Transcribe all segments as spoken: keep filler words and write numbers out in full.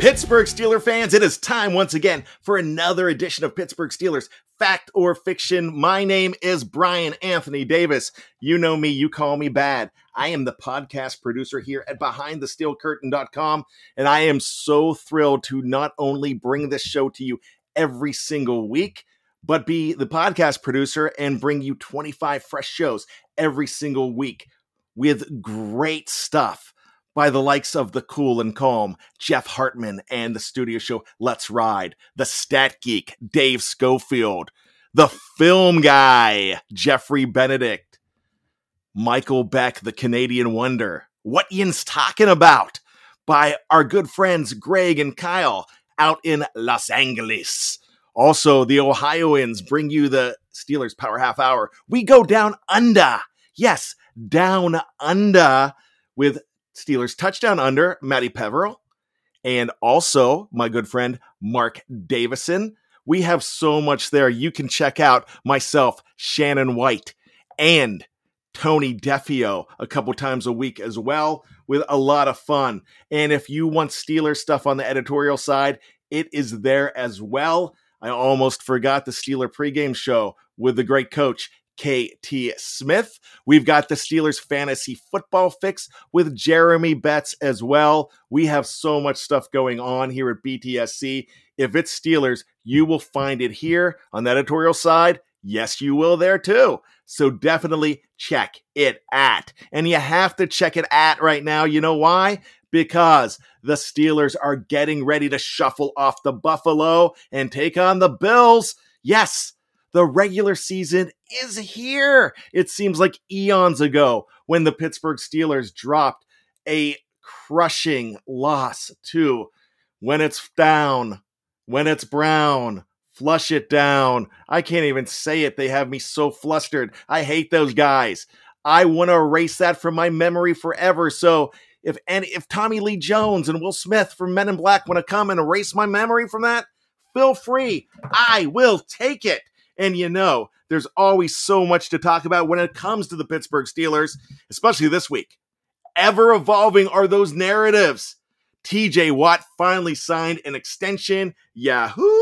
Pittsburgh Steelers fans, it is time once again for another edition of Pittsburgh Steelers Fact or Fiction. My name is Brian Anthony Davis. You know me, you call me Bad. I am the podcast producer here at Behind The Steel Curtain dot com, and I am so thrilled to not only bring this show to you every single week, but be the podcast producer and bring you twenty-five fresh shows every single week with great stuff by the likes of The Cool and Calm, Jeff Hartman, and the studio show Let's Ride, The Stat Geek, Dave Schofield, The Film Guy, Jeffrey Benedict, Michael Beck, the Canadian Wonder, What Yin's Talking About, by our good friends Greg and Kyle out in Los Angeles. Also, the Ohioans bring you the Steelers Power Half Hour. We go down under. Yes, down under with Steelers touchdown under Matty Peverill, and also my good friend Mark Davison. We have so much there. You can check out myself, Shannon White, and Tony Defio a couple times a week as well, with a lot of fun. And if you want Steelers stuff on the editorial side, it is there as well. I almost forgot the Steeler pregame show with the great coach K T Smith. We've got the Steelers fantasy football fix with Jeremy Betts as well. We have so much stuff going on here at B T S C. If it's Steelers, you will find it here on the editorial side. Yes, you will there too. So definitely check it out. And you have to check it out right now. You know why? Because the Steelers are getting ready to shuffle off the Buffalo and take on the Bills. Yes, the regular season is here. It seems like eons ago when the Pittsburgh Steelers dropped a crushing loss to when it's down, when it's brown, flush it down. I can't even say it. They have me so flustered. I hate those guys. I want to erase that from my memory forever. So if and if Tommy Lee Jones and Will Smith from Men in Black want to come and erase my memory from that, feel free. I will take it. And you know, there's always so much to talk about when it comes to the Pittsburgh Steelers, especially this week. Ever evolving are those narratives. T J Watt finally signed an extension. Yahoo!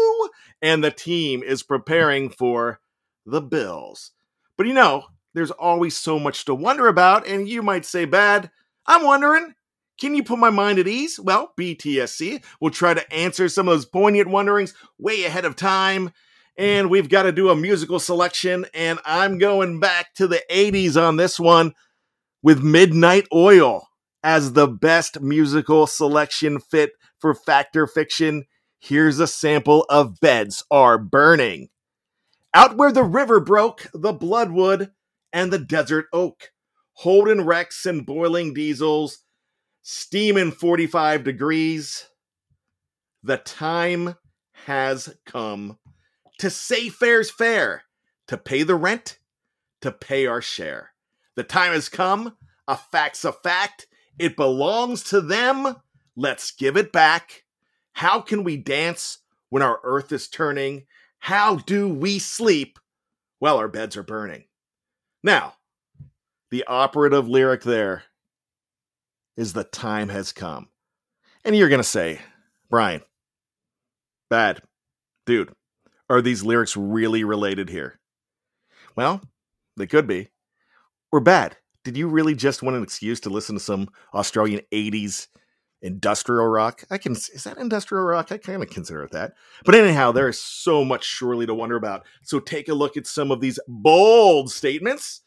And the team is preparing for the Bills. But you know, there's always so much to wonder about. And you might say, Bad, I'm wondering, Can you put my mind at ease? Well, B T S C will try to answer some of those poignant wonderings way ahead of time. And we've got to do a musical selection. And I'm going back to the eighties on this one with Midnight Oil as the best musical selection fit for fact or fiction. Here's a sample of Beds Are Burning. Out where the river broke, the bloodwood and the desert oak, holding wrecks and boiling diesels, steaming forty-five degrees. The time has come to say fair's fair, to pay the rent, to pay our share. The time has come, a fact's a fact, it belongs to them, let's give it back. How can we dance when our earth is turning? How do we sleep while our beds are burning? Now, the operative lyric there is the time has come. And you're going to say, Brian, bad, dude, are these lyrics really related here? Well, they could be. Or bad, did you really just want an excuse to listen to some Australian eighties industrial rock? I can, is that industrial rock? I kind of consider it that. But anyhow, there is so much surely to wonder about. So take a look at some of these bold statements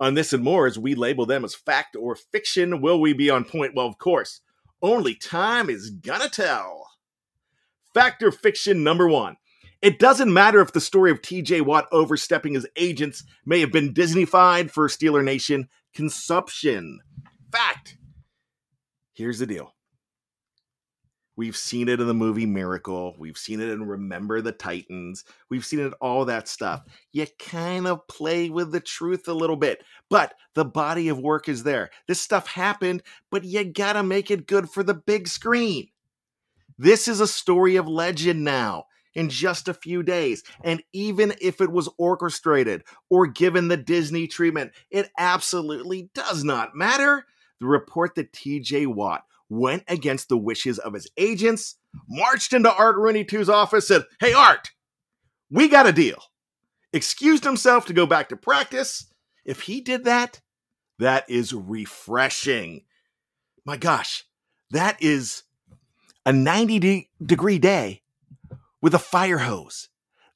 on this and more as we label them as fact or fiction. Will we be on point? Well, of course, only time is gonna tell. Fact or fiction number one. It doesn't matter if the story of T J Watt overstepping his agents may have been Disney-fied for Steeler Nation consumption. Fact. Here's the deal. We've seen it in the movie Miracle. We've seen it in Remember the Titans. We've seen it in all that stuff. You kind of play with the truth a little bit, but the body of work is there. This stuff happened, but you got to make it good for the big screen. This is a story of legend now in just a few days. And even if it was orchestrated or given the Disney treatment, it absolutely does not matter. The report that T J Watt went against the wishes of his agents, marched into Art Rooney two's office, said, hey, Art, we got a deal. Excused himself to go back to practice. If he did that, that is refreshing. My gosh, that is a ninety degree day with a fire hose.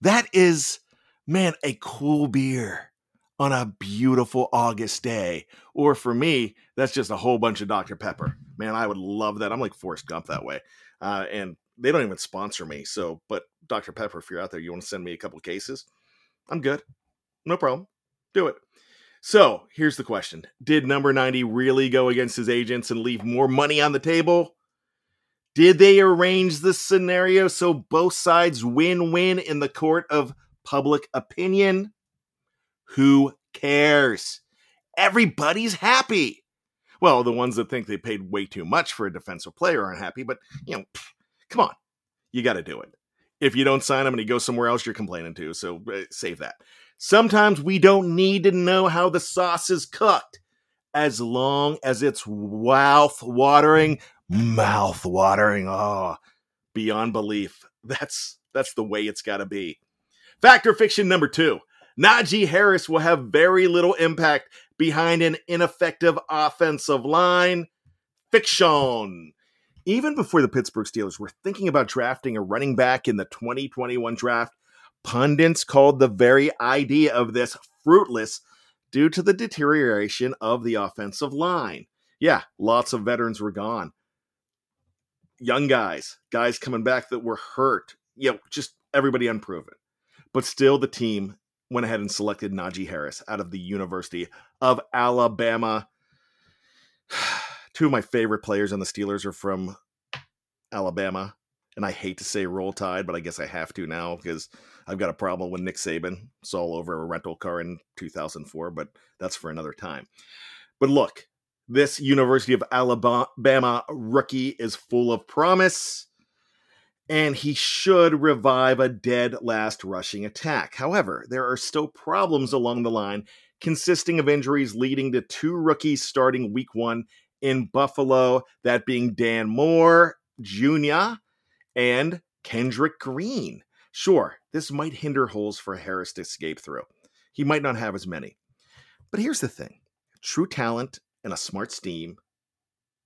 That is, man, a cool beer on a beautiful August day. Or for me, that's just a whole bunch of Doctor Pepper. Man, I would love that. I'm like Forrest Gump that way. Uh, and they don't even sponsor me. So, but Doctor Pepper, if you're out there, you want to send me a couple cases? I'm good. No problem. Do it. So here's the question. Did number ninety really go against his agents and leave more money on the table? Did they arrange this scenario so both sides win-win in the court of public opinion? Who cares? Everybody's happy. Well, the ones that think they paid way too much for a defensive player aren't happy, but, you know, pff, come on. You got to do it. If you don't sign him and he goes somewhere else, you're complaining too, so uh, save that. Sometimes we don't need to know how the sauce is cooked as long as it's mouth-watering, mouth-watering, oh, beyond belief. That's, that's the way it's got to be. Fact or fiction number two. Najee Harris will have very little impact behind an ineffective offensive line. Fiction. Even before the Pittsburgh Steelers were thinking about drafting a running back in the twenty twenty-one draft, pundits called the very idea of this fruitless due to the deterioration of the offensive line. Yeah, lots of veterans were gone. Young guys, guys coming back that were hurt. You know, just everybody unproven. But still the team went ahead and selected Najee Harris out of the University of Alabama. Two of my favorite players on the Steelers are from Alabama. And I hate to say Roll Tide, but I guess I have to now because I've got a problem with Nick Saban. It's all over a rental car in two thousand four, but that's for another time. But look, this University of Alabama rookie is full of promise. And he should revive a dead last rushing attack. However, there are still problems along the line, consisting of injuries leading to two rookies starting week one in Buffalo, that being Dan Moore Junior and Kendrick Green. Sure, this might hinder holes for Harris to escape through. He might not have as many. But here's the thing. True talent and a smart scheme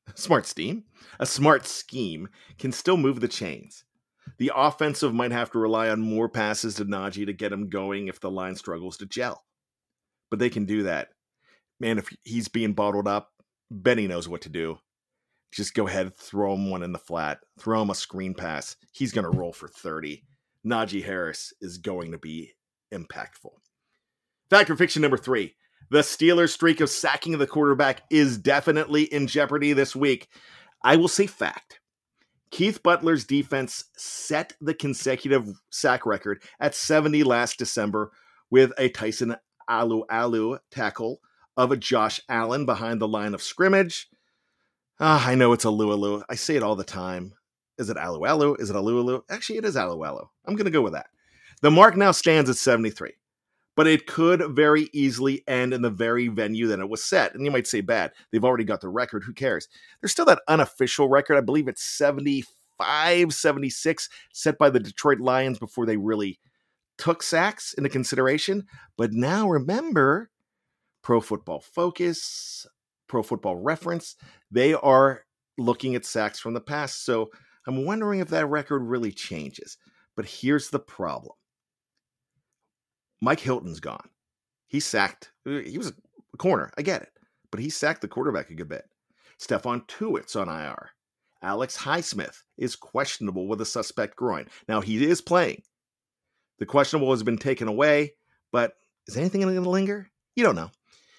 a smart scheme, a smart scheme can still move the chains. The offensive might have to rely on more passes to Najee to get him going if the line struggles to gel. But they can do that. Man, if he's being bottled up, Benny knows what to do. Just go ahead, throw him one in the flat. Throw him a screen pass. He's going to roll for thirty. Najee Harris is going to be impactful. Fact or fiction number three. The Steelers' streak of sacking the quarterback is definitely in jeopardy this week. I will say fact. Keith Butler's defense set the consecutive sack record at seventy last December with a Tyson Alu-Alu tackle of a Josh Allen behind the line of scrimmage. Ah, I know it's Alu-Alu. I say it all the time. Is it Alu-Alu? Is it Alu-Alu? Actually, it is Alu-Alu. I'm going to go with that. The mark now stands at seventy-three, but it could very easily end in the very venue that it was set. And you might say, bad. They've already got the record. Who cares? There's still that unofficial record. I believe it's seventy-five, seventy-six, set by the Detroit Lions before they really took sacks into consideration. But now remember, Pro Football Focus, Pro Football Reference, they are looking at sacks from the past. So I'm wondering if that record really changes. But here's the problem. Mike Hilton's gone. He sacked. He was a corner. I get it. But he sacked the quarterback a good bit. Stephon Tuitt's on I R. Alex Highsmith is questionable with a suspect groin. Now, he is playing. The questionable has been taken away, but is anything going to linger? You don't know.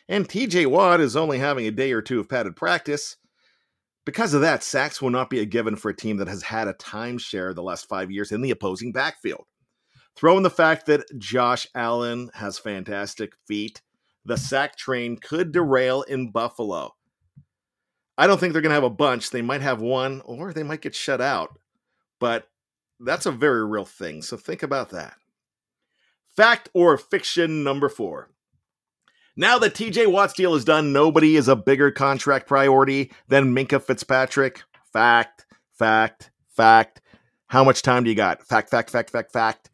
And T J Watt is only having a day or two of padded practice. Because of that, sacks will not be a given for a team that has had a timeshare the last five years in the opposing backfield. Throw in the fact that Josh Allen has fantastic feet. The sack train could derail in Buffalo. I don't think they're going to have a bunch. They might have one, or they might get shut out. But that's a very real thing, so think about that. Fact or fiction number four. Now that T J Watt's deal is done, nobody is a bigger contract priority than Minkah Fitzpatrick. Fact, fact, fact. How much time do you got? Fact, fact, fact, fact, fact.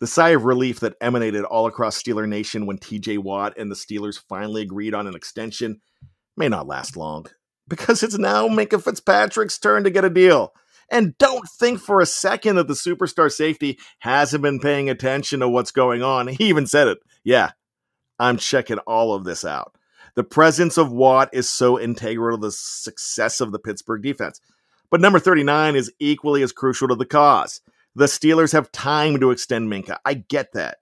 The sigh of relief that emanated all across Steeler Nation when T J Watt and the Steelers finally agreed on an extension may not last long, because it's now Minkah Fitzpatrick's turn to get a deal. And don't think for a second that the superstar safety hasn't been paying attention to what's going on. He even said it. Yeah. I'm checking all of this out. The presence of Watt is so integral to the success of the Pittsburgh defense. But number thirty-nine is equally as crucial to the cause. The Steelers have time to extend Minkah. I get that.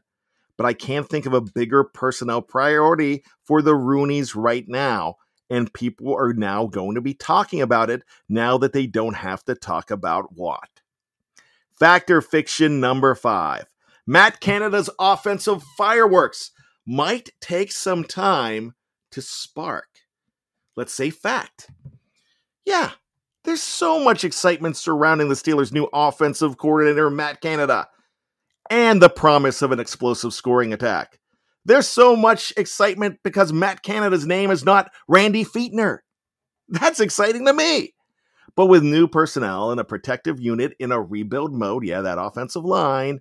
But I can't think of a bigger personnel priority for the Rooneys right now. And people are now going to be talking about it now that they don't have to talk about Watt. Fact or fiction number five. Matt Canada's offensive fireworks might take some time to spark. Let's say fact. Yeah, there's so much excitement surrounding the Steelers' new offensive coordinator, Matt Canada, and the promise of an explosive scoring attack. There's so much excitement because Matt Canada's name is not Randy Featner. That's exciting to me. But with new personnel and a protective unit in a rebuild mode, yeah, that offensive line,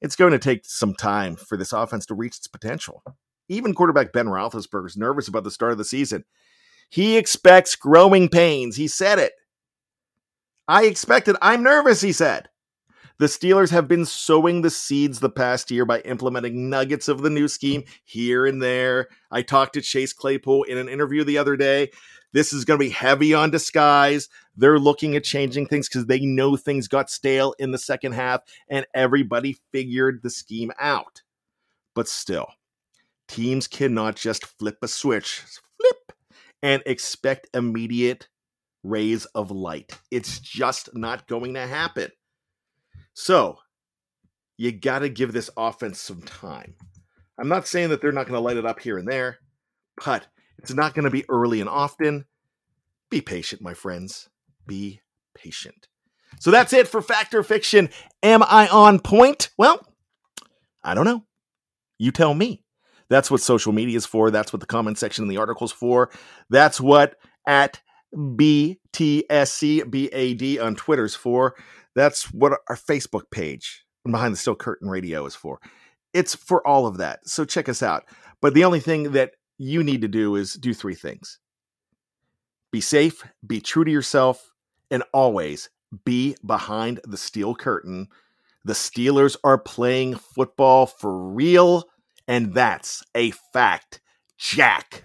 it's going to take some time for this offense to reach its potential. Even quarterback Ben Roethlisberger is nervous about the start of the season. He expects growing pains. He said it. I expect it. I'm nervous, he said. The Steelers have been sowing the seeds the past year by implementing nuggets of the new scheme here and there. I talked to Chase Claypool in an interview the other day. This is going to be heavy on disguise. They're looking at changing things because they know things got stale in the second half and everybody figured the scheme out. But still, teams cannot just flip a switch, flip, and expect immediate rays of light. It's just not going to happen. So you got to give this offense some time. I'm not saying that they're not going to light it up here and there, but it's not going to be early and often. Be patient, my friends. Be patient. So that's it for Fact or Fiction. Am I on point? Well, I don't know. You tell me. That's what social media is for. That's what the comment section in the article's for. That's what at B T S C B A D on Twitter's for. That's what our Facebook page Behind the Steel Curtain Radio is for. It's for all of that. So check us out. But the only thing that you need to do is do three things. Be safe, be true to yourself, and always be behind the steel curtain. The Steelers are playing football for real, and that's a fact. Jack.